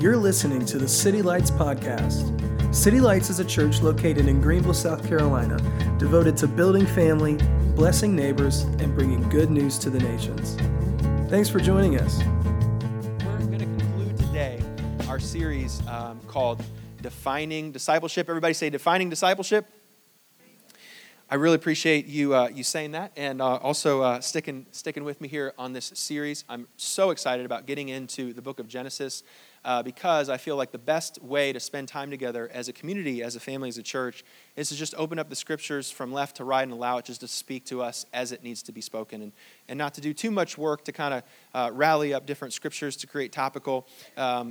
You're listening to the City Lights podcast. City Lights is a church located in Greenville, South Carolina, devoted to building family, blessing neighbors, and bringing good news to the nations. Thanks for joining us. We're going to conclude today our series called Defining Discipleship. Everybody say Defining Discipleship. I really appreciate you saying that, and also sticking with me here on this series. I'm so excited about getting into the book of Genesis because I feel like the best way to spend time together as a community, as a family, as a church, is to just open up the scriptures from left to right and allow it just to speak to us as it needs to be spoken, and not to do too much work to kind of rally up different scriptures to create topical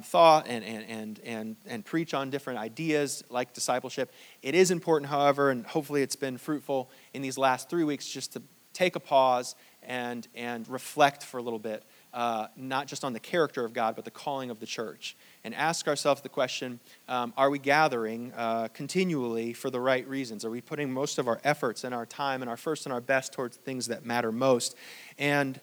thought and preach on different ideas like discipleship. It is important, however, and hopefully it's been fruitful in these last 3 weeks just to take a pause and reflect for a little bit. Not just on the character of God, but the calling of the church, and ask ourselves the question, are we gathering continually for the right reasons? Are we putting most of our efforts and our time and our first and our best towards things that matter most? And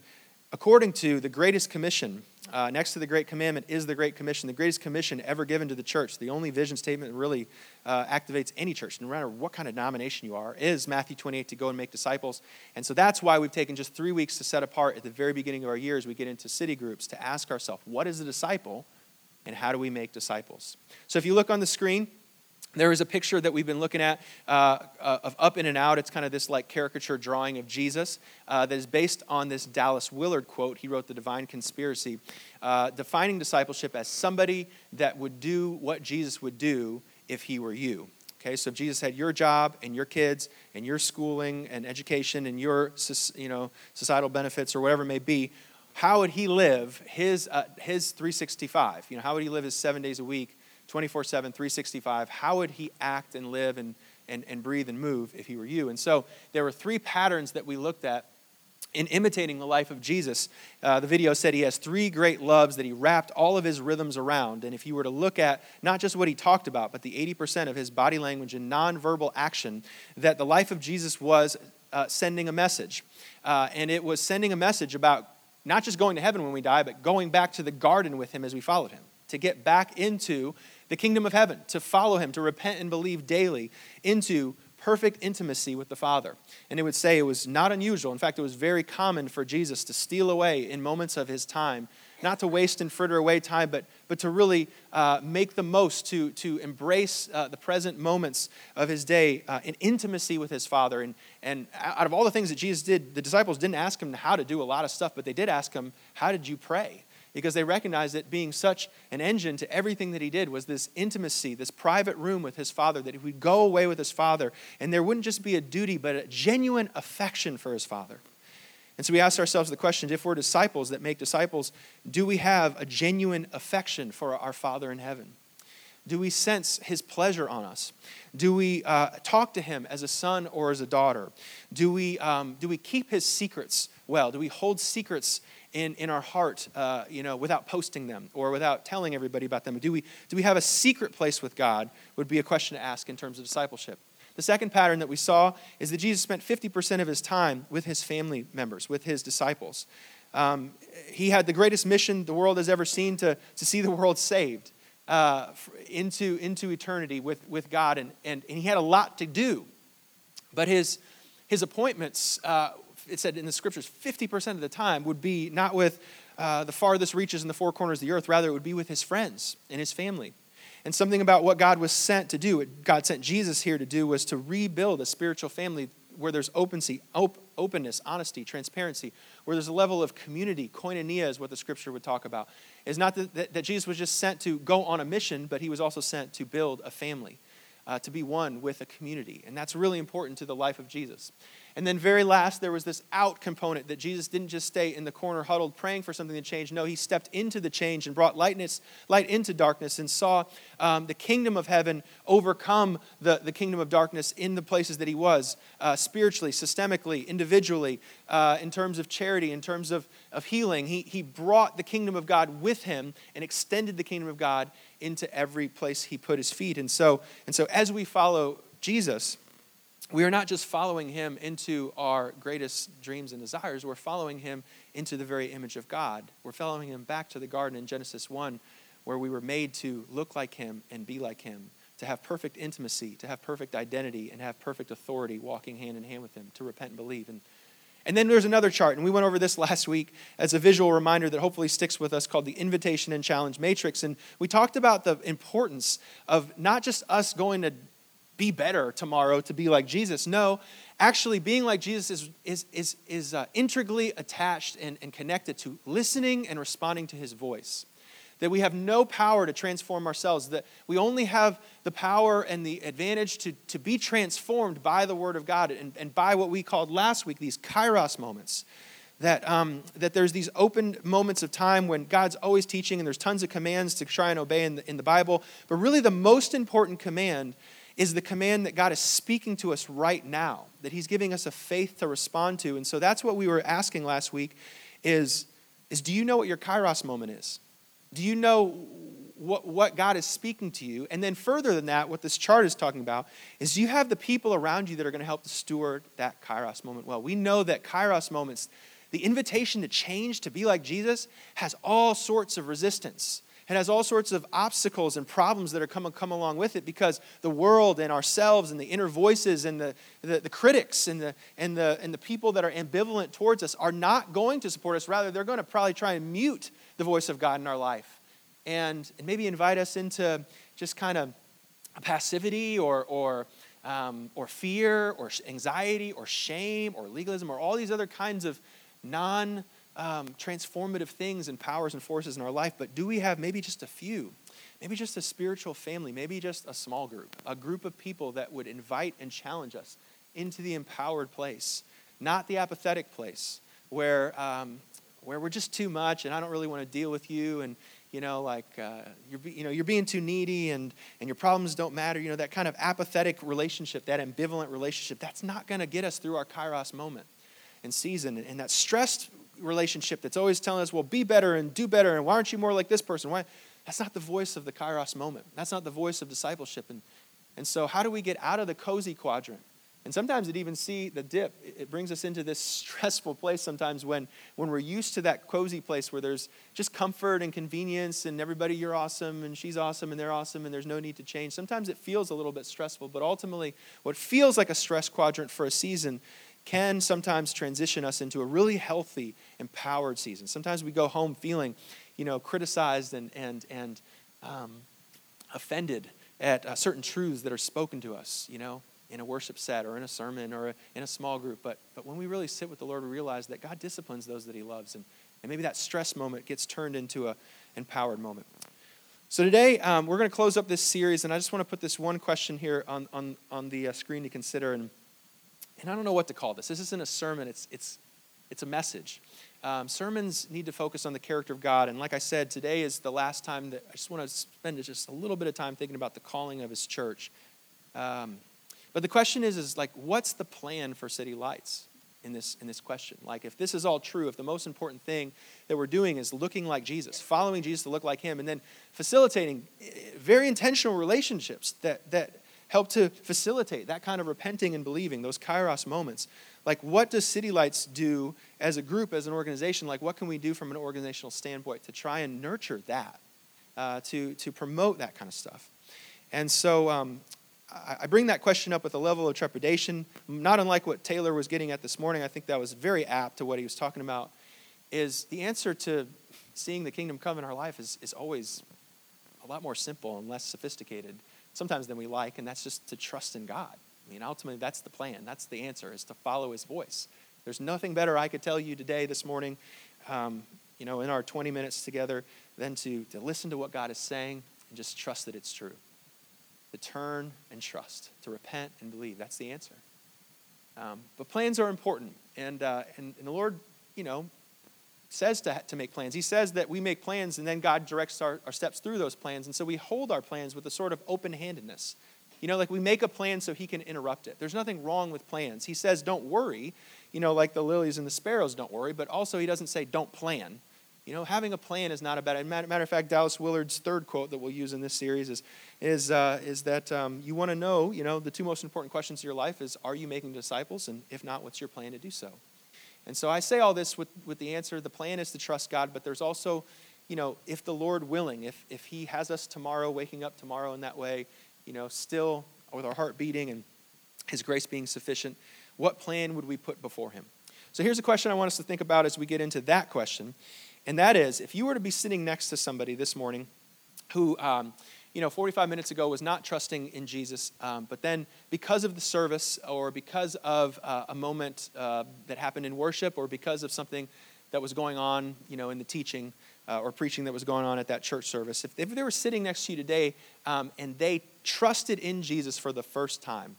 according to the greatest commission, next to the Great Commandment is the Great Commission, the greatest commission ever given to the church. The only vision statement that really activates any church, no matter what kind of denomination you are, is Matthew 28, to go and make disciples. And so that's why we've taken just 3 weeks to set apart at the very beginning of our year as we get into city groups to ask ourselves, what is a disciple and how do we make disciples? So if you look on the screen, there is a picture that we've been looking at of Up In and Out. It's kind of this like caricature drawing of Jesus that is based on this Dallas Willard quote. He wrote The Divine Conspiracy, defining discipleship as somebody that would do what Jesus would do if he were you. Okay, so if Jesus had your job and your kids and your schooling and education and your societal benefits or whatever it may be, how would he live his 365? You know, how would he live his 7 days a week? 24/7, 365, how would he act and live and breathe and move if he were you? And so there were three patterns that we looked at in imitating the life of Jesus. The video said he has three great loves that he wrapped all of his rhythms around. And if you were to look at not just what he talked about, but the 80% of his body language and nonverbal action, that the life of Jesus was sending a message. And it was sending a message about not just going to heaven when we die, but going back to the garden with him as we followed him, to get back into the kingdom of heaven, to follow him, to repent and believe daily into perfect intimacy with the Father. And it would say it was not unusual. In fact, it was very common for Jesus to steal away in moments of his time, not to waste and fritter away time, but to really make the most, to embrace the present moments of his day in intimacy with his Father. And out of all the things that Jesus did, the disciples didn't ask him how to do a lot of stuff, but they did ask him, how did you pray? Because they recognized that being such an engine to everything that he did was this intimacy, this private room with his Father, that he would go away with his Father, and there wouldn't just be a duty, but a genuine affection for his Father. And so we asked ourselves the question, if we're disciples that make disciples, do we have a genuine affection for our Father in heaven? Do we sense his pleasure on us? Do we talk to him as a son or as a daughter? Do we keep his secrets well? Do we hold secrets in our heart, without posting them or without telling everybody about them? Do we have a secret place with God would be a question to ask in terms of discipleship. The second pattern that we saw is that Jesus spent 50% of his time with his family members, with his disciples. He had the greatest mission the world has ever seen, to see the world saved into eternity with God. And he had a lot to do, but his appointments, it said in the scriptures, 50% of the time would be not with the farthest reaches in the four corners of the earth. Rather, it would be with his friends and his family. And something about what God was sent to do, what God sent Jesus here to do, was to rebuild a spiritual family where there's openness, honesty, transparency, where there's a level of community. Koinonia is what the scripture would talk about. It's not that Jesus was just sent to go on a mission, but he was also sent to build a family, to be one with a community. And that's really important to the life of Jesus. And then very last, there was this out component, that Jesus didn't just stay in the corner huddled praying for something to change. No, he stepped into the change and brought light into darkness, and saw the kingdom of heaven overcome the kingdom of darkness in the places that he was, spiritually, systemically, individually, in terms of charity, in terms of healing. He brought the kingdom of God with him and extended the kingdom of God into every place he put his feet. And so as we follow Jesus, we are not just following him into our greatest dreams and desires. We're following him into the very image of God. We're following him back to the garden in Genesis 1, where we were made to look like him and be like him, to have perfect intimacy, to have perfect identity, and have perfect authority walking hand in hand with him, to repent and believe. And then there's another chart, and we went over this last week as a visual reminder that hopefully sticks with us, called the Invitation and Challenge Matrix. And we talked about the importance of not just us going to be better tomorrow to be like Jesus. No, actually being like Jesus is intricately attached and connected to listening and responding to his voice. That we have no power to transform ourselves, that we only have the power and the advantage to be transformed by the word of God and by what we called last week these Kairos moments, that there's these open moments of time when God's always teaching and there's tons of commands to try and obey in the Bible. But really the most important command is the command that God is speaking to us right now, that he's giving us a faith to respond to. And so that's what we were asking last week is do you know what your Kairos moment is? Do you know what God is speaking to you? And then further than that, what this chart is talking about is you have the people around you that are going to help to steward that Kairos moment well. We know that Kairos moments, the invitation to change, to be like Jesus, has all sorts of resistance. It has all sorts of obstacles and problems that are come along with it, because the world and ourselves and the inner voices and the critics and the people that are ambivalent towards us are not going to support us. Rather, they're going to probably try and mute the voice of God in our life and maybe invite us into just kind of passivity or fear or anxiety or shame or legalism or all these other kinds of transformative things and powers and forces in our life. But do we have maybe just a few, maybe just a spiritual family, maybe just a small group, a group of people that would invite and challenge us into the empowered place, not the apathetic place where we're just too much and I don't really want to deal with you and you're being too needy and your problems don't matter, that kind of apathetic relationship, that ambivalent relationship, that's not going to get us through our Kairos moment and season, and that stressed relationship that's always telling us, well, be better and do better, and why aren't you more like this person? Why? That's not the voice of the Kairos moment. That's not the voice of discipleship. And so how do we get out of the cozy quadrant? And sometimes it even see the dip. It brings us into this stressful place sometimes when we're used to that cozy place where there's just comfort and convenience and everybody, you're awesome and she's awesome and they're awesome and there's no need to change. Sometimes it feels a little bit stressful, but ultimately what feels like a stress quadrant for a season can sometimes transition us into a really healthy, empowered season. Sometimes we go home feeling, criticized and offended at certain truths that are spoken to us, in a worship set or in a sermon or in a small group. But when we really sit with the Lord, we realize that God disciplines those that he loves. And maybe that stress moment gets turned into an empowered moment. So today, we're going to close up this series. And I just want to put this one question here on the screen to consider. And I don't know what to call this. This isn't a sermon. It's a message. Sermons need to focus on the character of God. And like I said, today is the last time that I just want to spend just a little bit of time thinking about the calling of his church. But the question is what's the plan for City Lights in this question? Like, if this is all true, if the most important thing that we're doing is looking like Jesus, following Jesus to look like him, and then facilitating very intentional relationships that help to facilitate that kind of repenting and believing, those Kairos moments. Like, what does City Lights do as a group, as an organization? Like, what can we do from an organizational standpoint to try and nurture that, to promote that kind of stuff? And so I bring that question up with a level of trepidation, not unlike what Taylor was getting at this morning. I think that was very apt to what he was talking about, is the answer to seeing the kingdom come in our life is always a lot more simple and less sophisticated sometimes than we like, and that's just to trust in God. I mean, ultimately, that's the plan. That's the answer, is to follow his voice. There's nothing better I could tell you today, this morning, in our 20 minutes together, than to listen to what God is saying and just trust that it's true. To turn and trust, to repent and believe. That's the answer. But plans are important, and the Lord, says to make plans. He says that we make plans and then God directs our steps through those plans. And so we hold our plans with a sort of open-handedness. We make a plan so he can interrupt it. There's nothing wrong with plans. He says, don't worry, like the lilies and the sparrows don't worry, but also he doesn't say, don't plan. Having a plan is not a bad idea. Matter of fact, Dallas Willard's third quote that we'll use in this series is that you want to know, the two most important questions of your life is, are you making disciples? And if not, what's your plan to do so? And so I say all this with the answer, the plan is to trust God, but there's also you know, if the Lord willing, if he has us tomorrow, waking up tomorrow in that way, you know, still with our heart beating and his grace being sufficient, what plan would we put before him? So here's a question I want us to think about as we get into that question. And that is, if you were to be sitting next to somebody this morning who, 45 minutes ago was not trusting in Jesus, but then because of the service or because of a moment that happened in worship or because of something that was going on, in the teaching or preaching that was going on at that church service, if they were sitting next to you today and they trusted in Jesus for the first time,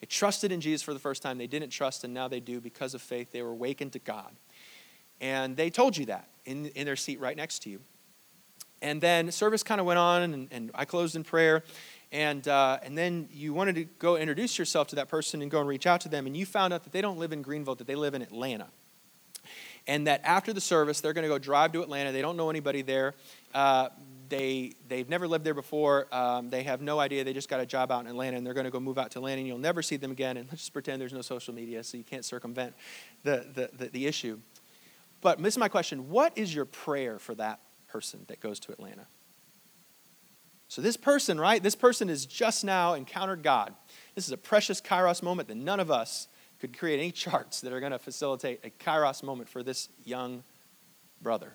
they didn't trust, and now they do because of faith. They were awakened to God. And they told you that in their seat right next to you. And then service kind of went on, and I closed in prayer. And then you wanted to go introduce yourself to that person and go and reach out to them. And you found out that they don't live in Greenville, that they live in Atlanta. And that after the service, they're going to go drive to Atlanta. They don't know anybody there. They've never lived there before. They have no idea. They just got a job out in Atlanta, and they're going to go move out to Atlanta, and you'll never see them again. And let's just pretend there's no social media, so you can't circumvent the issue. But this is my question. What is your prayer for that person that goes to Atlanta? So this person, right? This person has just now encountered God. This is a precious Kairos moment that none of us could create any charts that are going to facilitate a Kairos moment for this young brother.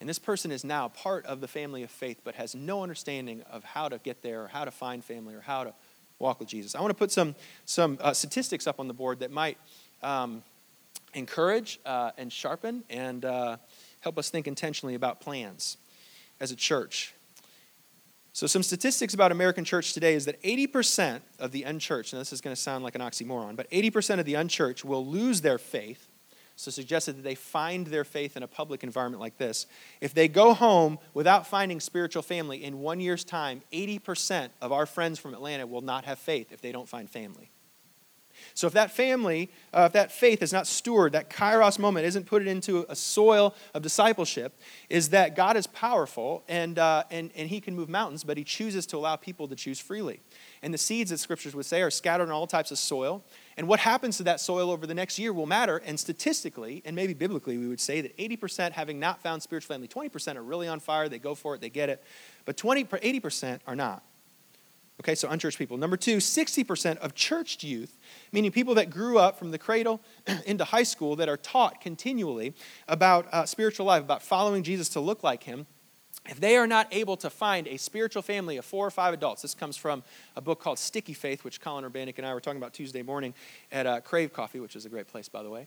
And this person is now part of the family of faith, but has no understanding of how to get there or how to find family or how to walk with Jesus. I want to put some statistics up on the board that might encourage and sharpen and help us think intentionally about plans as a church. So some statistics about American church today is that 80% of the unchurched, and this is going to sound like an oxymoron, but 80% of the unchurched will lose their faith. So suggested that they find their faith in a public environment like this. If they go home without finding spiritual family in 1 year's time, 80% of our friends from Atlanta will not have faith if they don't find family. So if that faith is not stewarded, that Kairos moment isn't put into a soil of discipleship, is that God is powerful and he can move mountains, but he chooses to allow people to choose freely. And the seeds that scriptures would say are scattered on all types of soil. And what happens to that soil over the next year will matter. And statistically, and maybe biblically, we would say that 80% having not found spiritual family, 20% are really on fire. They go for it. They get it. But 80% are not. Okay, so unchurched people. Number 2, 60% of churched youth, meaning people that grew up from the cradle into high school that are taught continually about spiritual life, about following Jesus to look like him, if they are not able to find a spiritual family of 4 or 5 adults, this comes from a book called Sticky Faith, which Colin Urbanic and I were talking about Tuesday morning at Crave Coffee, which is a great place, by the way.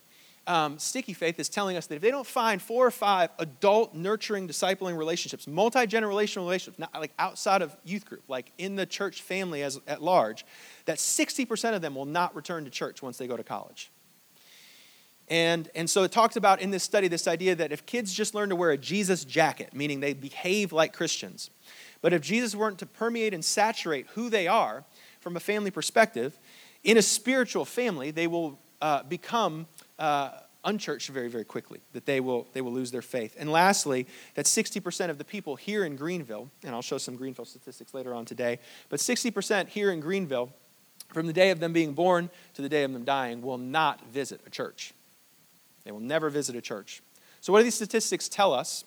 Sticky Faith is telling us that if they don't find 4 or 5 adult, nurturing, discipling relationships, multi-generational relationships, not like outside of youth group, like in the church family at large, that 60% of them will not return to church once they go to college. And so it talks about in this study this idea that if kids just learn to wear a Jesus jacket, meaning they behave like Christians, but if Jesus weren't to permeate and saturate who they are from a family perspective, in a spiritual family, they will become unchurched very, very quickly, that they will lose their faith. And lastly, that 60% of the people here in Greenville, and I'll show some Greenville statistics later on today, but 60% here in Greenville, from the day of them being born to the day of them dying, will not visit a church. They will never visit a church. So what do these statistics tell us?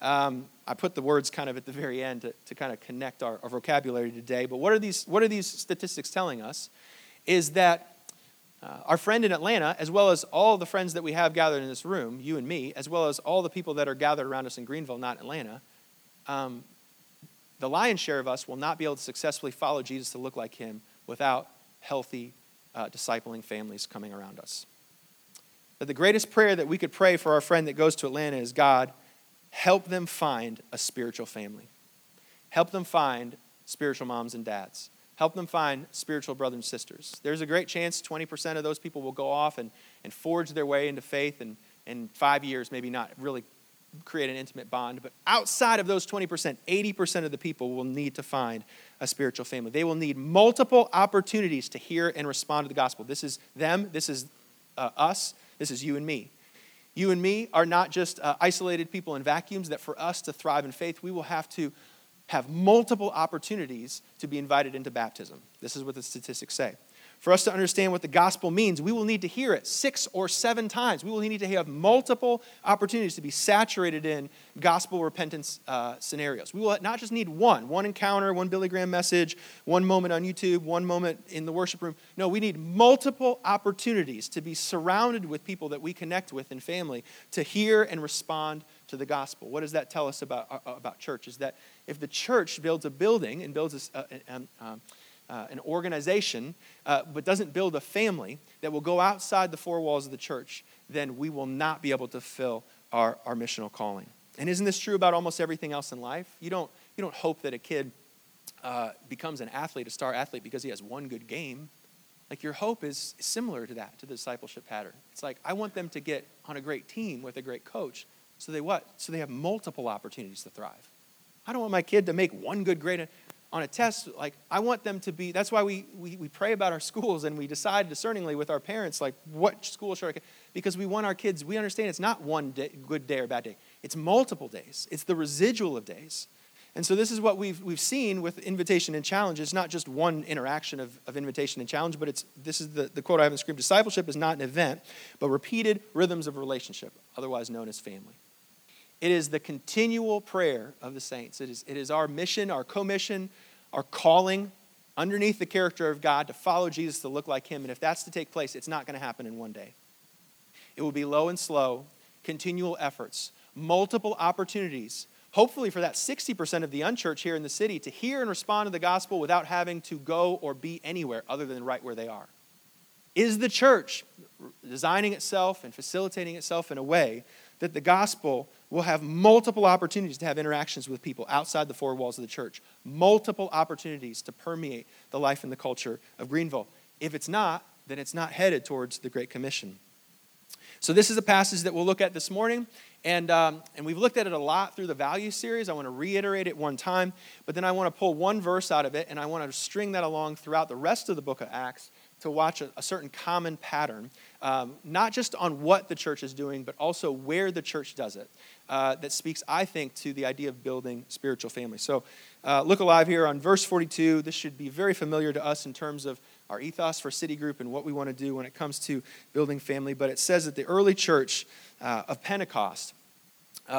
I put the words kind of at the very end to kind of connect our vocabulary today. But what are these statistics telling us? Is that our friend in Atlanta, as well as all the friends that we have gathered in this room, you and me, as well as all the people that are gathered around us in Greenville, not Atlanta, the lion's share of us will not be able to successfully follow Jesus to look like him without healthy, discipling families coming around us. That the greatest prayer that we could pray for our friend that goes to Atlanta is, God, help them find a spiritual family. Help them find spiritual moms and dads. Help them find spiritual brothers and sisters. There's a great chance 20% of those people will go off and forge their way into faith and in 5 years, maybe not really create an intimate bond. But outside of those 20%, 80% of the people will need to find a spiritual family. They will need multiple opportunities to hear and respond to the gospel. This is them. This is us. This is you and me. You and me are not just isolated people in vacuums, that for us to thrive in faith, we will have to have multiple opportunities to be invited into baptism. This is what the statistics say. For us to understand what the gospel means, we will need to hear it 6 or 7 times. We will need to have multiple opportunities to be saturated in gospel repentance scenarios. We will not just need one encounter, one Billy Graham message, one moment on YouTube, one moment in the worship room. No, we need multiple opportunities to be surrounded with people that we connect with in family to hear and respond to the gospel. What does that tell us about church? Is that if the church builds a building and builds an organization, but doesn't build a family that will go outside the four walls of the church, then we will not be able to fulfill our missional calling. And isn't this true about almost everything else in life? You don't hope that a kid becomes an athlete, a star athlete, because he has one good game. Like, your hope is similar to that, to the discipleship pattern. It's like, I want them to get on a great team with a great coach, so they what? So they have multiple opportunities to thrive. I don't want my kid to make one good grade on a test. Like, I want them to be, that's why we pray about our schools, and we decide discerningly with our parents, like, what school should I get? Because we want our kids, we understand it's not one day, good day or bad day. It's multiple days. It's the residual of days. And so this is what we've seen with Invitation and Challenge. It's not just one interaction of Invitation and Challenge, but this is the quote I have on the screen. Discipleship is not an event, but repeated rhythms of relationship, otherwise known as family. It is the continual prayer of the saints. It is our mission, our commission, our calling underneath the character of God to follow Jesus, to look like him. And if that's to take place, it's not going to happen in one day. It will be low and slow, continual efforts, multiple opportunities, hopefully for that 60% of the unchurched here in the city to hear and respond to the gospel without having to go or be anywhere other than right where they are. Is the church designing itself and facilitating itself in a way that the gospel will have multiple opportunities to have interactions with people outside the four walls of the church, multiple opportunities to permeate the life and the culture of Greenville? If it's not, then it's not headed towards the Great Commission. So this is a passage that we'll look at this morning, and we've looked at it a lot through the value series. I want to reiterate it one time, but then I want to pull one verse out of it, and I want to string that along throughout the rest of the book of Acts to watch a certain common pattern, not just on what the church is doing, but also where the church does it, that speaks, I think, to the idea of building spiritual family. So look alive here on verse 42. This should be very familiar to us in terms of our ethos for Citigroup and what we want to do when it comes to building family. But it says that the early church of Pentecost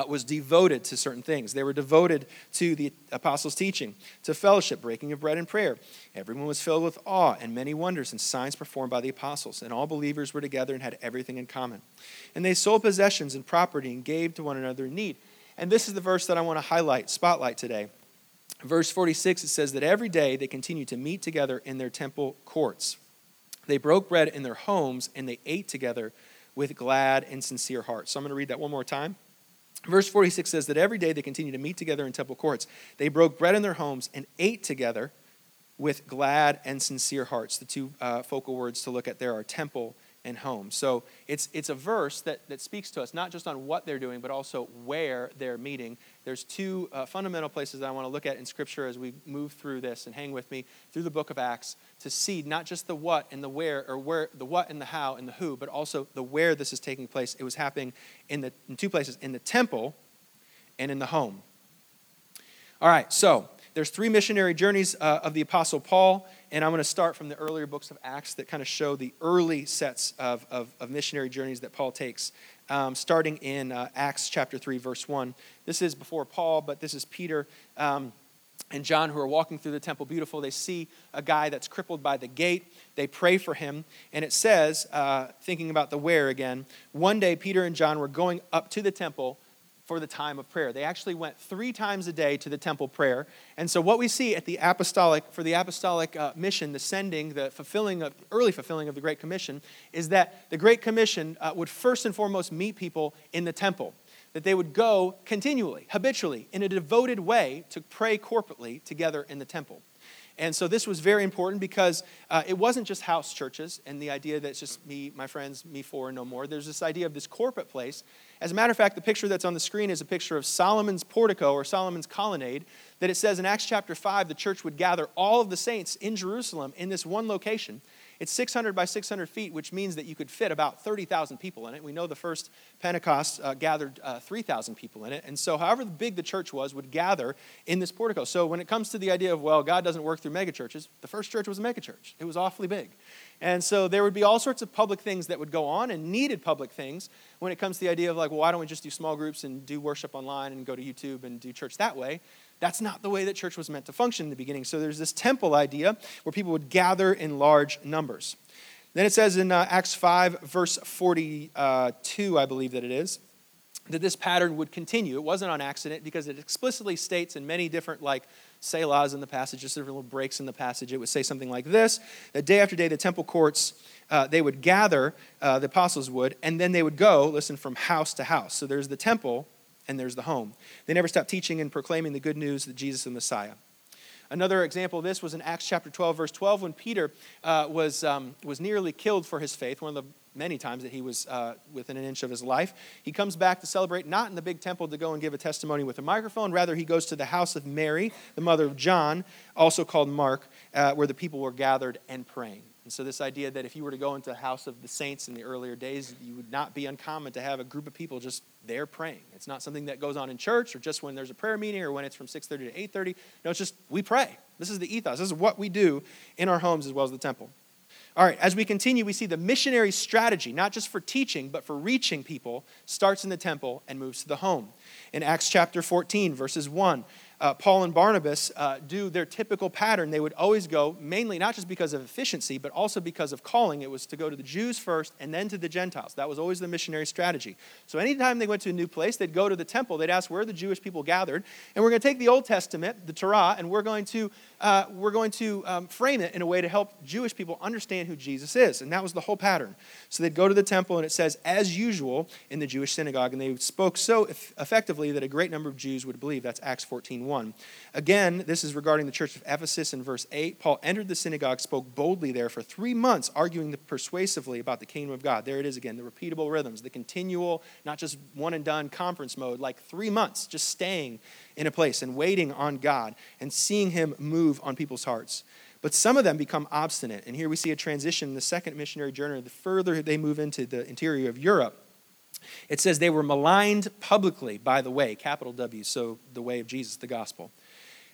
was devoted to certain things. They were devoted to the apostles' teaching, to fellowship, breaking of bread and prayer. Everyone was filled with awe and many wonders and signs performed by the apostles. And all believers were together and had everything in common. And they sold possessions and property and gave to one another in need. And this is the verse that I want to spotlight today. Verse 46, it says that every day they continued to meet together in their temple courts. They broke bread in their homes and they ate together with glad and sincere hearts. So I'm going to read that one more time. Verse 46 says that every day they continued to meet together in temple courts. They broke bread in their homes and ate together with glad and sincere hearts. The two focal words to look at there are temple and home. So it's a verse that speaks to us, not just on what they're doing, but also where they're meeting. There's two fundamental places that I want to look at in Scripture as we move through this, and hang with me through the book of Acts to see not just the what and the where, or where the what and the how and the who, but also the where this is taking place. It was happening in two places, in the temple and in the home. All right, so there's 3 missionary journeys of the Apostle Paul, and I'm going to start from the earlier books of Acts that kind of show the early sets of missionary journeys that Paul takes, starting in Acts chapter 3, verse 1. This is before Paul, but this is Peter and John who are walking through the Temple Beautiful. They see a guy that's crippled by the gate. They pray for him, and it says, thinking about the where again, one day Peter and John were going up to the temple for the time of prayer. They actually went 3 times a day to the temple prayer. And so what we see at the apostolic mission, the sending, the early fulfilling of the Great Commission, is that the Great Commission would first and foremost meet people in the temple, that they would go continually, habitually, in a devoted way to pray corporately together in the temple. And so this was very important because it wasn't just house churches and the idea that it's just me, my friends, me four, and no more. There's this idea of this corporate place. As a matter of fact, the picture that's on the screen is a picture of Solomon's portico or Solomon's colonnade, that it says in Acts chapter 5, the church would gather all of the saints in Jerusalem in this one location. It's 600 by 600 feet, which means that you could fit about 30,000 people in it. We know the first Pentecost gathered 3,000 people in it. And so however big the church was would gather in this portico. So when it comes to the idea of, well, God doesn't work through megachurches, the first church was a megachurch. It was awfully big. And so there would be all sorts of public things that would go on and needed public things when it comes to the idea of like, well, why don't we just do small groups and do worship online and go to YouTube and do church that way? That's not the way that church was meant to function in the beginning. So there's this temple idea where people would gather in large numbers. Then it says in Acts 5, verse 42, I believe that it is, that this pattern would continue. It wasn't on accident because it explicitly states in many different like selahs in the passage, just different little breaks in the passage. It would say something like this, that day after day the temple courts, they would gather, the apostles would, and then they would go, listen, from house to house. So there's the temple and there's the home. They never stopped teaching and proclaiming the good news that Jesus is the Messiah. Another example of this was in Acts chapter 12, verse 12, when Peter was nearly killed for his faith, one of the many times that he was within an inch of his life. He comes back to celebrate, not in the big temple to go and give a testimony with a microphone. Rather, he goes to the house of Mary, the mother of John, also called Mark, where the people were gathered and praying. And so this idea that if you were to go into the house of the saints in the earlier days, you would not be uncommon to have a group of people just there praying. It's not something that goes on in church or just when there's a prayer meeting or when it's from 6:30 to 8:30. No, it's just we pray. This is the ethos. This is what we do in our homes as well as the temple. All right, as we continue, we see the missionary strategy, not just for teaching, but for reaching people, starts in the temple and moves to the home. In Acts chapter 14, verses 1, Paul and Barnabas do their typical pattern. They would always go, mainly not just because of efficiency, but also because of calling. It was to go to the Jews first and then to the Gentiles. That was always the missionary strategy. So anytime they went to a new place, they'd go to the temple. They'd ask where the Jewish people gathered. And we're going to take the Old Testament, the Torah, and we're going to frame it in a way to help Jewish people understand who Jesus is. And that was the whole pattern. So they'd go to the temple, and it says, as usual, in the Jewish synagogue. And they spoke so effectively that a great number of Jews would believe. That's Acts 14:1. Again, this is regarding the church of Ephesus in verse 8. Paul entered the synagogue, spoke boldly there for 3 months, arguing persuasively about the kingdom of God. There it is again, the repeatable rhythms, the continual, not just one and done conference mode, like 3 months, just staying in a place and waiting on God and seeing him move on people's hearts. But some of them become obstinate. And here we see a transition in the second missionary journey. The further they move into the interior of Europe, it says they were maligned publicly by the way, capital W, so the way of Jesus, the gospel.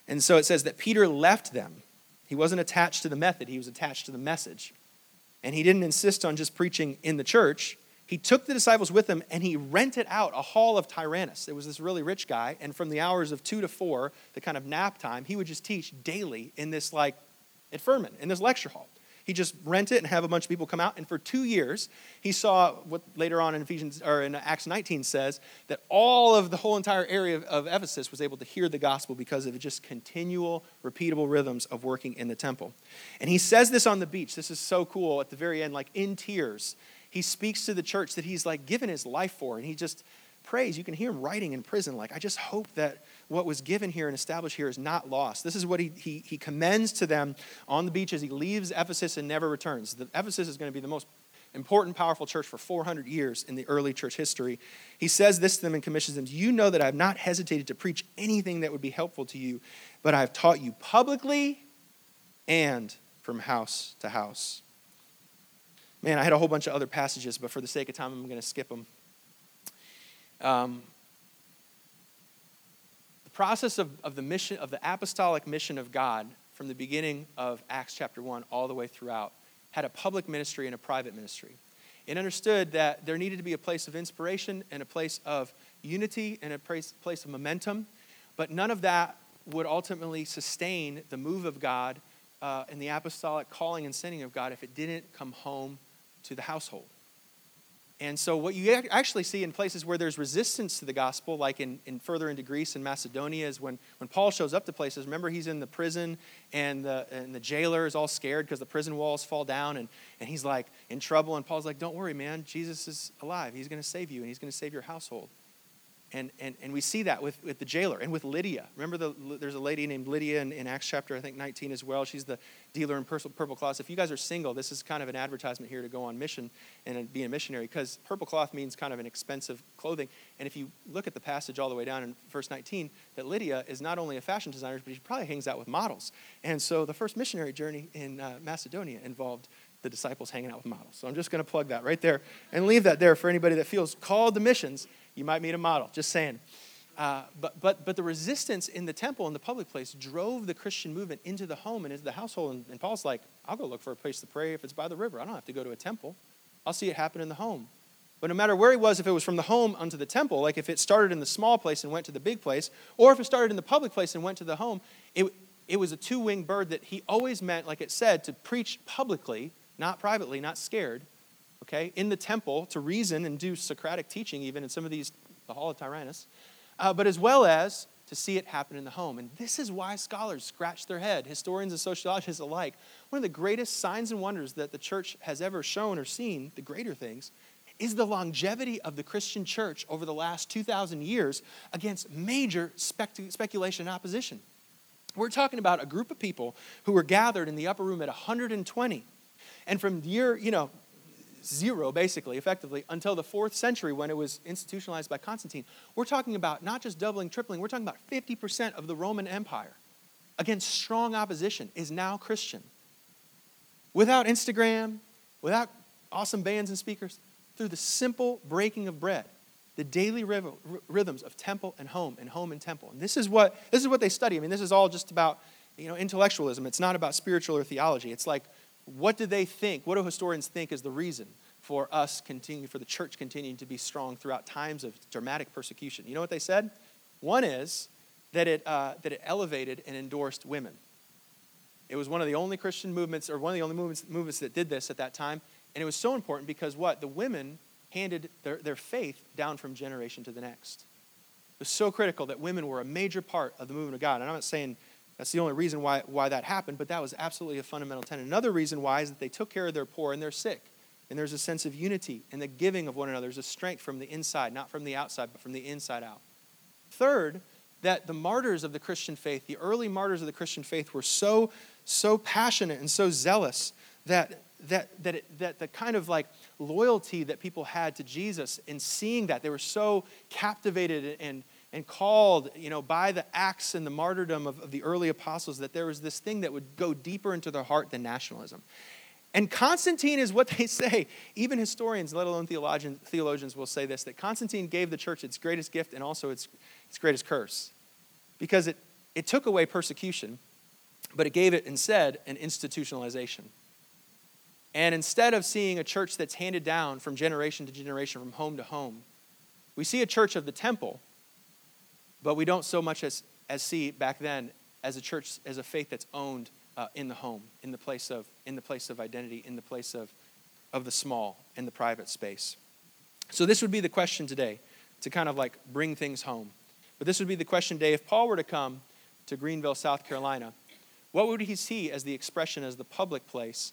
And so it says that Peter left them. He wasn't attached to the method. He was attached to the message. And he didn't insist on just preaching in the church. He took the disciples with him, and he rented out a Hall of Tyrannus. It was this really rich guy, and from the hours of 2 to 4, the kind of nap time, he would just teach daily in this, like, at Furman, in this lecture hall. He just rent it and have a bunch of people come out. And for 2 years, he saw what later on in Ephesians or in Acts 19 says, that all of the whole entire area of Ephesus was able to hear the gospel because of just continual, repeatable rhythms of working in the temple. And he says this on the beach. This is so cool. At the very end, like in tears, he speaks to the church that he's like given his life for. And he just prays. You can hear him writing in prison, like, I just hope that what was given here and established here is not lost. This is what he commends to them on the beach as he leaves Ephesus and never returns. The Ephesus is going to be the most important, powerful church for 400 years in the early church history. He says this to them and commissions them, you know that I have not hesitated to preach anything that would be helpful to you, but I have taught you publicly and from house to house. Man, I had a whole bunch of other passages, but for the sake of time, I'm going to skip them. The process of the mission of the apostolic mission of God from the beginning of Acts chapter 1 all the way throughout had a public ministry and a private ministry. It understood that there needed to be a place of inspiration and a place of unity and a place of momentum, but none of that would ultimately sustain the move of God and the apostolic calling and sending of God if it didn't come home to the household. And so what you actually see in places where there's resistance to the gospel, like in further into Greece and Macedonia, is when Paul shows up to places. Remember, he's in the prison, and the jailer is all scared because the prison walls fall down, and he's like in trouble. And Paul's like, don't worry, man, Jesus is alive. He's going to save you, and he's going to save your household. And we see that with the jailer and with Lydia. Remember, there's a lady named Lydia in Acts chapter, I think, 19 as well. She's the dealer in purple cloth. If you guys are single, this is kind of an advertisement here to go on mission and be a missionary, because purple cloth means kind of an expensive clothing. And if you look at the passage all the way down in verse 19, that Lydia is not only a fashion designer, but she probably hangs out with models. And so the first missionary journey in Macedonia involved the disciples hanging out with models. So I'm just going to plug that right there and leave that there for anybody that feels called to missions. You might meet a model, just saying. But the resistance in the temple, in the public place, drove the Christian movement into the home and into the household. And Paul's like, I'll go look for a place to pray if it's by the river. I don't have to go to a temple. I'll see it happen in the home. But no matter where he was, if it was from the home unto the temple, like if it started in the small place and went to the big place, or if it started in the public place and went to the home, it was a two-winged bird that he always meant, like it said, to preach publicly, not privately, not scared, okay, in the temple to reason and do Socratic teaching even in some of these, the Hall of Tyrannus, but as well as to see it happen in the home. And this is why scholars scratch their head, historians and sociologists alike. One of the greatest signs and wonders that the church has ever shown or seen, the greater things, is the longevity of the Christian church over the last 2,000 years against major speculation and opposition. We're talking about a group of people who were gathered in the upper room at 120. And from year, zero, basically, effectively, until the 4th century when it was institutionalized by Constantine, we're talking about not just doubling, tripling, we're talking about 50% of the Roman Empire against strong opposition is now Christian. Without Instagram, without awesome bands and speakers, through the simple breaking of bread, the daily rhythms of temple and home and home and temple. And this is what they study. I mean, this is all just about, intellectualism. It's not about spiritual or theology. It's like, what do they think? What do historians think is the reason for us continuing, for the church continuing to be strong throughout times of dramatic persecution? You know what they said? One is that it elevated and endorsed women. It was one of the only Christian movements, or one of the only movements that did this at that time. And it was so important because what? The women handed their faith down from generation to the next. It was so critical that women were a major part of the movement of God. And I'm not saying that's the only reason why that happened, but that was absolutely a fundamental tenet. Another reason why is that they took care of their poor and their sick. And there's a sense of unity and the giving of one another. There's a strength from the inside, not from the outside, but from the inside out. Third, that the martyrs of the Christian faith, the early martyrs of the Christian faith were so passionate and so zealous that the kind of like loyalty that people had to Jesus in seeing that, they were so captivated and called, by the acts and the martyrdom of the early apostles that there was this thing that would go deeper into their heart than nationalism. And Constantine is what they say. Even historians, let alone theologians will say this, that Constantine gave the church its greatest gift and also its greatest curse because it took away persecution, but it gave it instead an institutionalization. And instead of seeing a church that's handed down from generation to generation, from home to home, we see a church of the temple, but we don't so much as see back then as a church, as a faith that's owned in the home, in the place of identity, in the place of the small, in the private space. So this would be the question today, to kind of like bring things home. But this would be the question today, if Paul were to come to Greenville, South Carolina, what would he see as the expression, as the public place,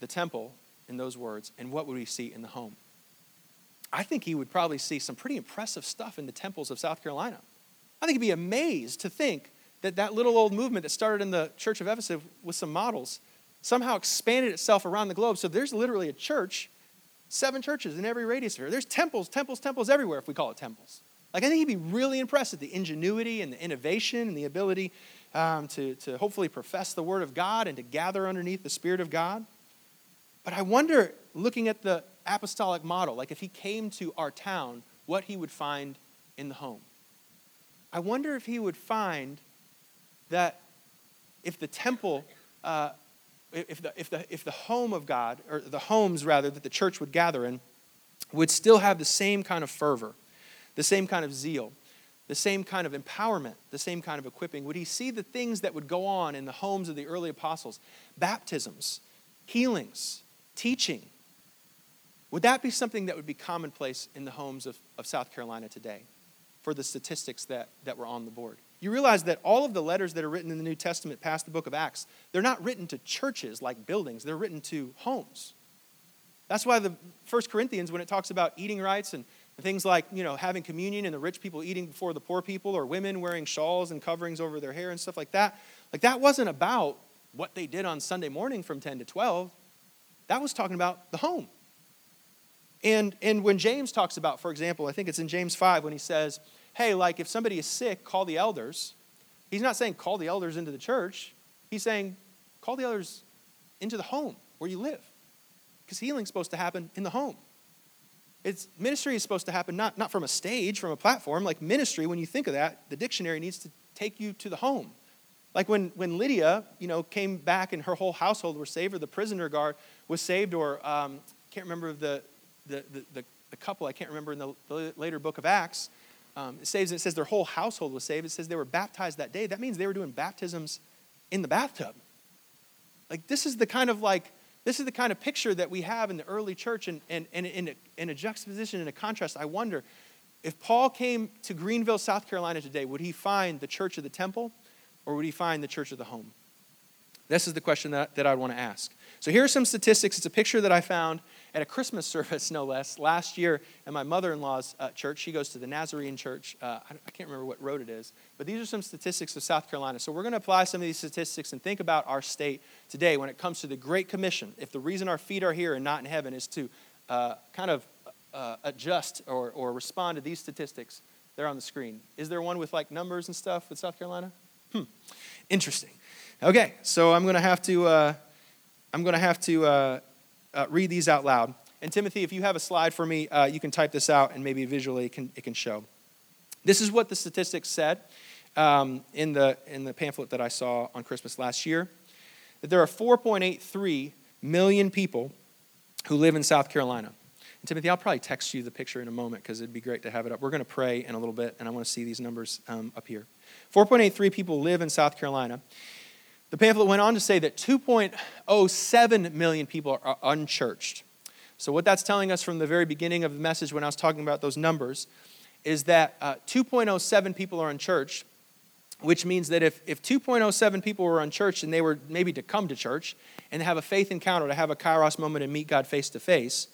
the temple, in those words, and what would we see in the home? I think he would probably see some pretty impressive stuff in the temples of South Carolina. I think he'd be amazed to think that little old movement that started in the Church of Ephesus with some models somehow expanded itself around the globe. So there's literally a church, 7 churches in every radius sphere. There's temples everywhere if we call it temples. Like I think he'd be really impressed at the ingenuity and the innovation and the ability to hopefully profess the word of God and to gather underneath the Spirit of God. But I wonder, looking at the apostolic model, like if he came to our town, what he would find in the home. I wonder if he would find that if the temple, if the home of God, or the homes rather that the church would gather in, would still have the same kind of fervor, the same kind of zeal, the same kind of empowerment, the same kind of equipping. Would he see the things that would go on in the homes of the early apostles? Baptisms, healings, teaching. Would that be something that would be commonplace in the homes of South Carolina today for the statistics that were on the board? You realize that all of the letters that are written in the New Testament past the book of Acts, they're not written to churches like buildings. They're written to homes. That's why the 1 Corinthians, when it talks about eating rights and things like, having communion and the rich people eating before the poor people, or women wearing shawls and coverings over their hair and stuff like that wasn't about what they did on Sunday morning from 10 to 12. That was talking about the home. And when James talks about, for example, I think it's in James 5, when he says, hey, like if somebody is sick, call the elders. He's not saying call the elders into the church. He's saying call the elders into the home where you live, because healing's supposed to happen in the home. Ministry is supposed to happen not from a stage, from a platform. Like ministry, when you think of that, the dictionary needs to take you to the home. Like when Lydia, came back and her whole household were saved, or the prisoner guard was saved, or can't remember the couple, I can't remember in the later book of Acts, it says, it says their whole household was saved. It says they were baptized that day. That means they were doing baptisms in the bathtub. Like this is the kind of picture that we have in the early church, and in a juxtaposition, in a contrast. I wonder if Paul came to Greenville, South Carolina today, would he find the church of the temple? Or would he find the church of the home? This is the question that I want to ask. So here are some statistics. It's a picture that I found at a Christmas service, no less, last year at my mother-in-law's church. She goes to the Nazarene church. I can't remember what road it is. But these are some statistics of South Carolina. So we're going to apply some of these statistics and think about our state today when it comes to the Great Commission. If the reason our feet are here and not in heaven is to adjust or respond to these statistics, they're on the screen. Is there one with like numbers and stuff with South Carolina? Interesting. Okay, so I'm going to have to read these out loud. And Timothy, if you have a slide for me, you can type this out and maybe visually it can show. This is what the statistics said in the pamphlet that I saw on Christmas last year, that there are 4.83 million people who live in South Carolina. And Timothy, I'll probably text you the picture in a moment because it'd be great to have it up. We're going to pray in a little bit, and I want to see these numbers up here. 4.83 people live in South Carolina. The pamphlet went on to say that 2.07 million people are unchurched. So what that's telling us from the very beginning of the message when I was talking about those numbers is that 2.07 people are unchurched, which means that if 2.07 people were unchurched and they were maybe to come to church and have a faith encounter, to have a Kairos moment and meet God face to face,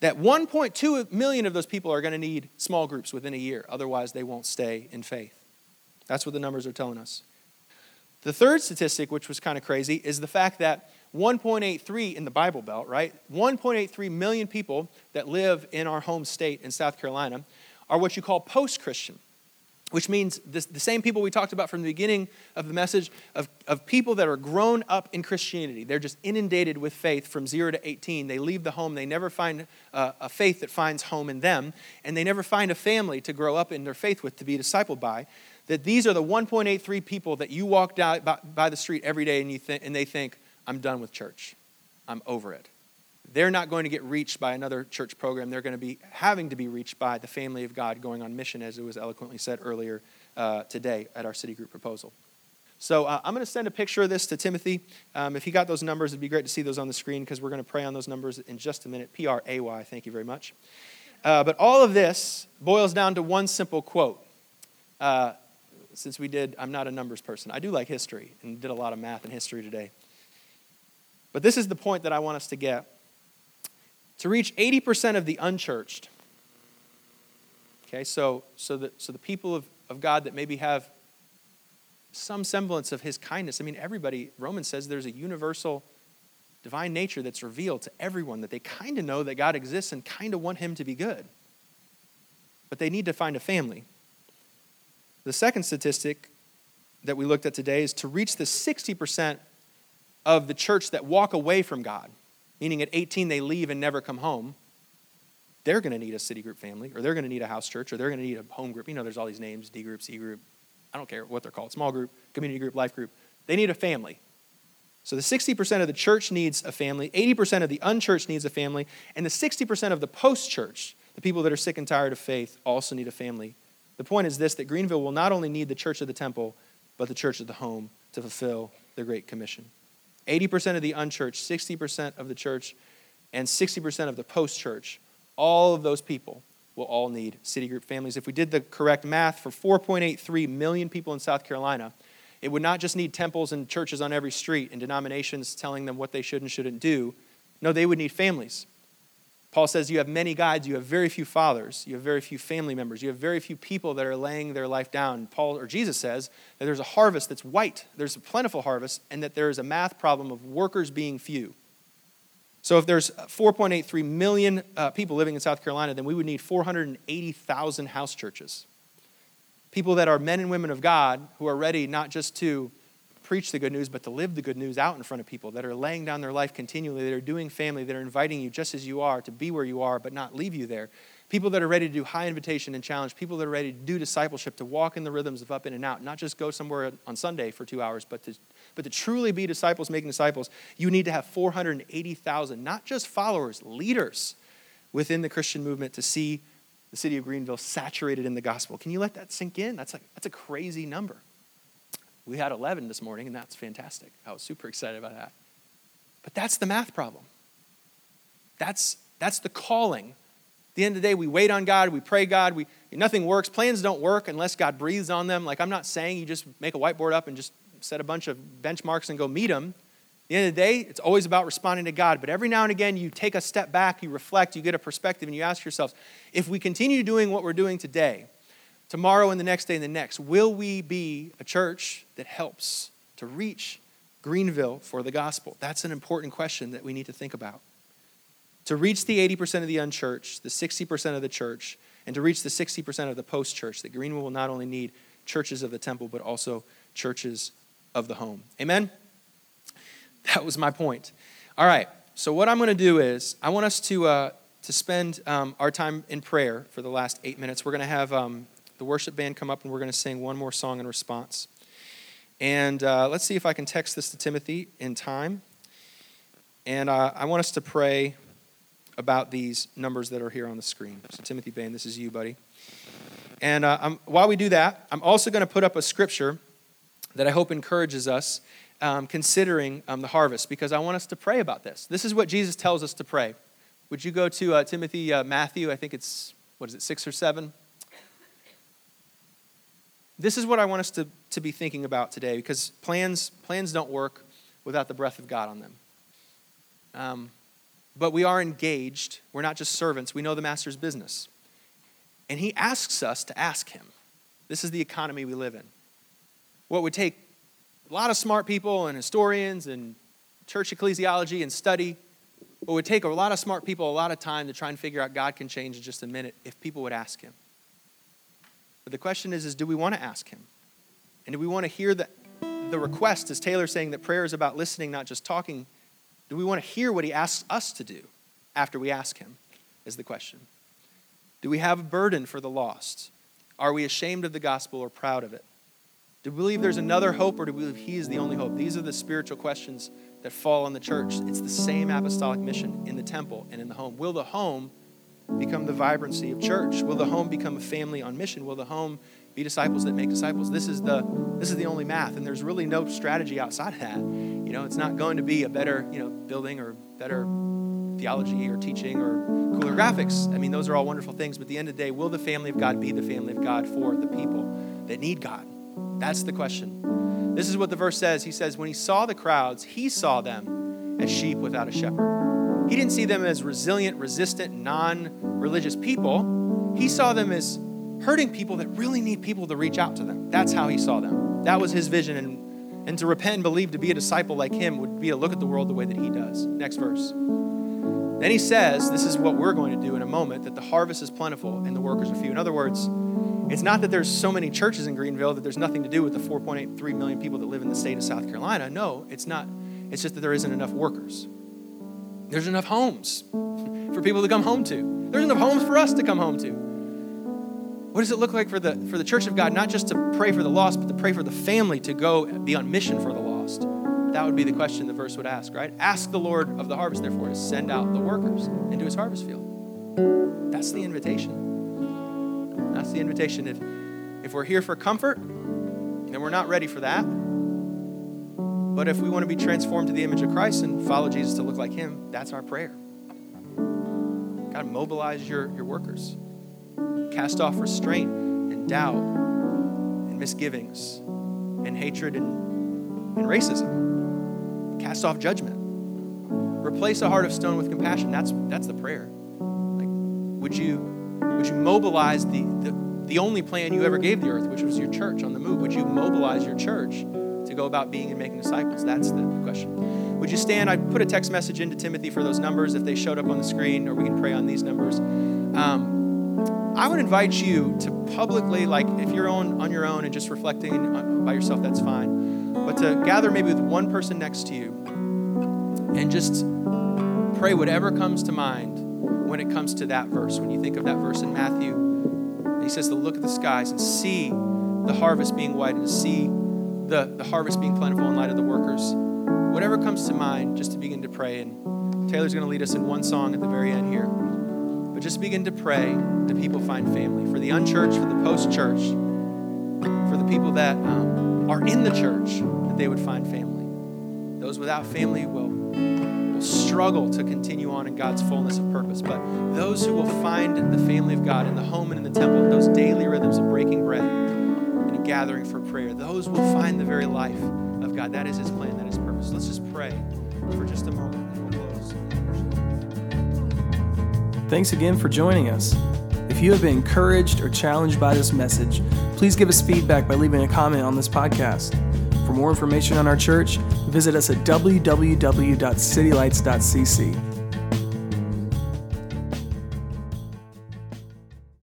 that 1.2 million of those people are going to need small groups within a year. Otherwise, they won't stay in faith. That's what the numbers are telling us. The third statistic, which was kind of crazy, is the fact that 1.83 in the Bible Belt, right? 1.83 million people that live in our home state in South Carolina are what you call post-Christian, which means the same people we talked about from the beginning of the message of people that are grown up in Christianity. They're just inundated with faith from 0 to 18. They leave the home. They never find a faith that finds home in them, and they never find a family to grow up in their faith with, to be discipled by. That these are the 1.83 people that you walk down by the street every day and they think, I'm done with church. I'm over it. They're not going to get reached by another church program. They're going to be having to be reached by the family of God going on mission, as it was eloquently said earlier today at our city group proposal. So I'm going to send a picture of this to Timothy. If he got those numbers, it'd be great to see those on the screen because we're going to pray on those numbers in just a minute. P-R-A-Y, thank you very much. But all of this boils down to one simple quote. Since we did, I'm not a numbers person. I do like history and did a lot of math and history today. But this is the point that I want us to get. To reach 80% of the unchurched, okay, so the people of God that maybe have some semblance of his kindness. I mean, everybody, Romans says there's a universal divine nature that's revealed to everyone, that they kind of know that God exists and kind of want him to be good. But they need to find a family. The second statistic that we looked at today is to reach the 60% of the church that walk away from God, meaning at 18 they leave and never come home. They're going to need a city group family, or they're going to need a house church, or they're going to need a home group. You know, there's all these names, D group, C group. I don't care what they're called, small group, community group, life group. They need a family. So the 60% of the church needs a family, 80% of the unchurched needs a family, and the 60% of the post-church, the people that are sick and tired of faith, also need a family. The point is this, that Greenville will not only need the church of the temple, but the church of the home to fulfill the Great Commission. 80% of the unchurched, 60% of the church, and 60% of the post-church, all of those people will all need city group families. If we did the correct math for 4.83 million people in South Carolina, it would not just need temples and churches on every street and denominations telling them what they should and shouldn't do. No, they would need families. Paul says you have many guides, you have very few fathers, you have very few family members, you have very few people that are laying their life down. Jesus says that there's a harvest that's white, there's a plentiful harvest, and that there is a math problem of workers being few. So if there's 4.83 million people living in South Carolina, then we would need 480,000 house churches. People that are men and women of God who are ready not just to preach the good news, but to live the good news out in front of people, that are laying down their life continually, that are doing family, that are inviting you just as you are to be where you are, but not leave you there. people that are ready to do high invitation and challenge, people that are ready to do discipleship, to walk in the rhythms of up in and out, not just go somewhere on Sunday for 2 hours, but to truly be disciples making disciples, you need to have 480,000, not just followers, leaders within the Christian movement to see the city of Greenville saturated in the gospel. Can you let that sink in? That's a crazy number. We had 11 this morning, and that's fantastic. I was super excited about that. But that's the math problem. That's the calling. At the end of the day, we wait on God, we pray God, nothing works. Plans don't work unless God breathes on them. Like, I'm not saying you just make a whiteboard up and just set a bunch of benchmarks and go meet them. At the end of the day, it's always about responding to God. But every now and again, you take a step back, you reflect, you get a perspective, and you ask yourselves, if we continue doing what we're doing today, tomorrow and the next day and the next, will we be a church that helps to reach Greenville for the gospel? That's an important question that we need to think about. To reach the 80% of the unchurched, the 60% of the church, and to reach the 60% of the post-church, that Greenville will not only need churches of the temple, but also churches of the home. Amen? That was my point. All right, so what I'm going to do is, I want us to spend our time in prayer for the last 8 minutes. We're going to have the worship band come up, and we're going to sing one more song in response. And let's see if I can text this to Timothy in time. And I want us to pray about these numbers that are here on the screen. So Timothy Bain, this is you, buddy. And while we do that, I'm also going to put up a scripture that I hope encourages us considering the harvest, because I want us to pray about this. This is what Jesus tells us to pray. Would you go to Timothy, Matthew, I think it's, 6 or 7? This is what I want us to be thinking about today, because plans don't work without the breath of God on them. But we are engaged. We're not just servants. We know the master's business. And he asks us to ask him. This is the economy we live in. What would take a lot of smart people and historians and church ecclesiology and study, what would take a lot of smart people a lot of time to try and figure out God can change in just a minute if people would ask him. But the question is do we want to ask him? And do we want to hear the request, as Taylor saying that prayer is about listening, not just talking? Do we want to hear what he asks us to do after we ask him is the question. Do we have a burden for the lost? Are we ashamed of the gospel or proud of it? Do we believe there's another hope, or do we believe he is the only hope? These are the spiritual questions that fall on the church. It's the same apostolic mission in the temple and in the home. Will the home become the vibrancy of church? Will the home become a family on mission? Will the home be disciples that make disciples? This is the only math, and there's really no strategy outside of that. You know, it's not going to be a better, building or better theology or teaching or cooler graphics. I mean, those are all wonderful things, but at the end of the day, will the family of God be the family of God for the people that need God? That's the question. This is what the verse says. He says, when he saw the crowds, he saw them as sheep without a shepherd. He didn't see them as resilient, resistant, non-religious people. He saw them as hurting people that really need people to reach out to them. That's how he saw them. That was his vision. And to repent and believe, to be a disciple like him, would be to look at the world the way that he does. Next verse. Then he says, this is what we're going to do in a moment, that the harvest is plentiful and the workers are few. In other words, it's not that there's so many churches in Greenville that there's nothing to do with the 4.83 million people that live in the state of South Carolina. No, it's not. It's just that there isn't enough workers. There's enough homes for people to come home to. There's enough homes for us to come home to. What does it look like for the church of God, not just to pray for the lost, but to pray for the family to go be on mission for the lost? That would be the question the verse would ask, right? Ask the Lord of the harvest, therefore, to send out the workers into his harvest field. That's the invitation. That's the invitation. If we're here for comfort, then we're not ready for that. But if we want to be transformed to the image of Christ and follow Jesus to look like him, that's our prayer. God, mobilize your workers. Cast off restraint and doubt and misgivings and hatred and racism. Cast off judgment. Replace a heart of stone with compassion. That's the prayer. Like, would you mobilize the only plan you ever gave the earth, which was your church on the move? Would you mobilize your church to go about being and making disciples? That's the question. Would you stand? I put a text message into Timothy for those numbers if they showed up on the screen, or we can pray on these numbers. I would invite you to publicly, like if you're on your own and just reflecting by yourself, that's fine. But to gather maybe with one person next to you and just pray whatever comes to mind when it comes to that verse. When you think of that verse in Matthew, he says to look at the skies and see the harvest being widened, see the harvest being plentiful in light of the workers. Whatever comes to mind, just to begin to pray. And Taylor's going to lead us in one song at the very end here. But just begin to pray that people find family. For the unchurched, for the post-church, for the people that are in the church, that they would find family. Those without family will struggle to continue on in God's fullness of purpose. But those who will find the family of God in the home and in the temple, those daily rhythms of breaking bread and a gathering for prayer, those will find the very life of God. That is His plan. That is His purpose. Let's just pray for just a moment, and we'll close. Thanks again for joining us. If you have been encouraged or challenged by this message, please give us feedback by leaving a comment on this podcast. For more information on our church, visit us at www.citylights.cc.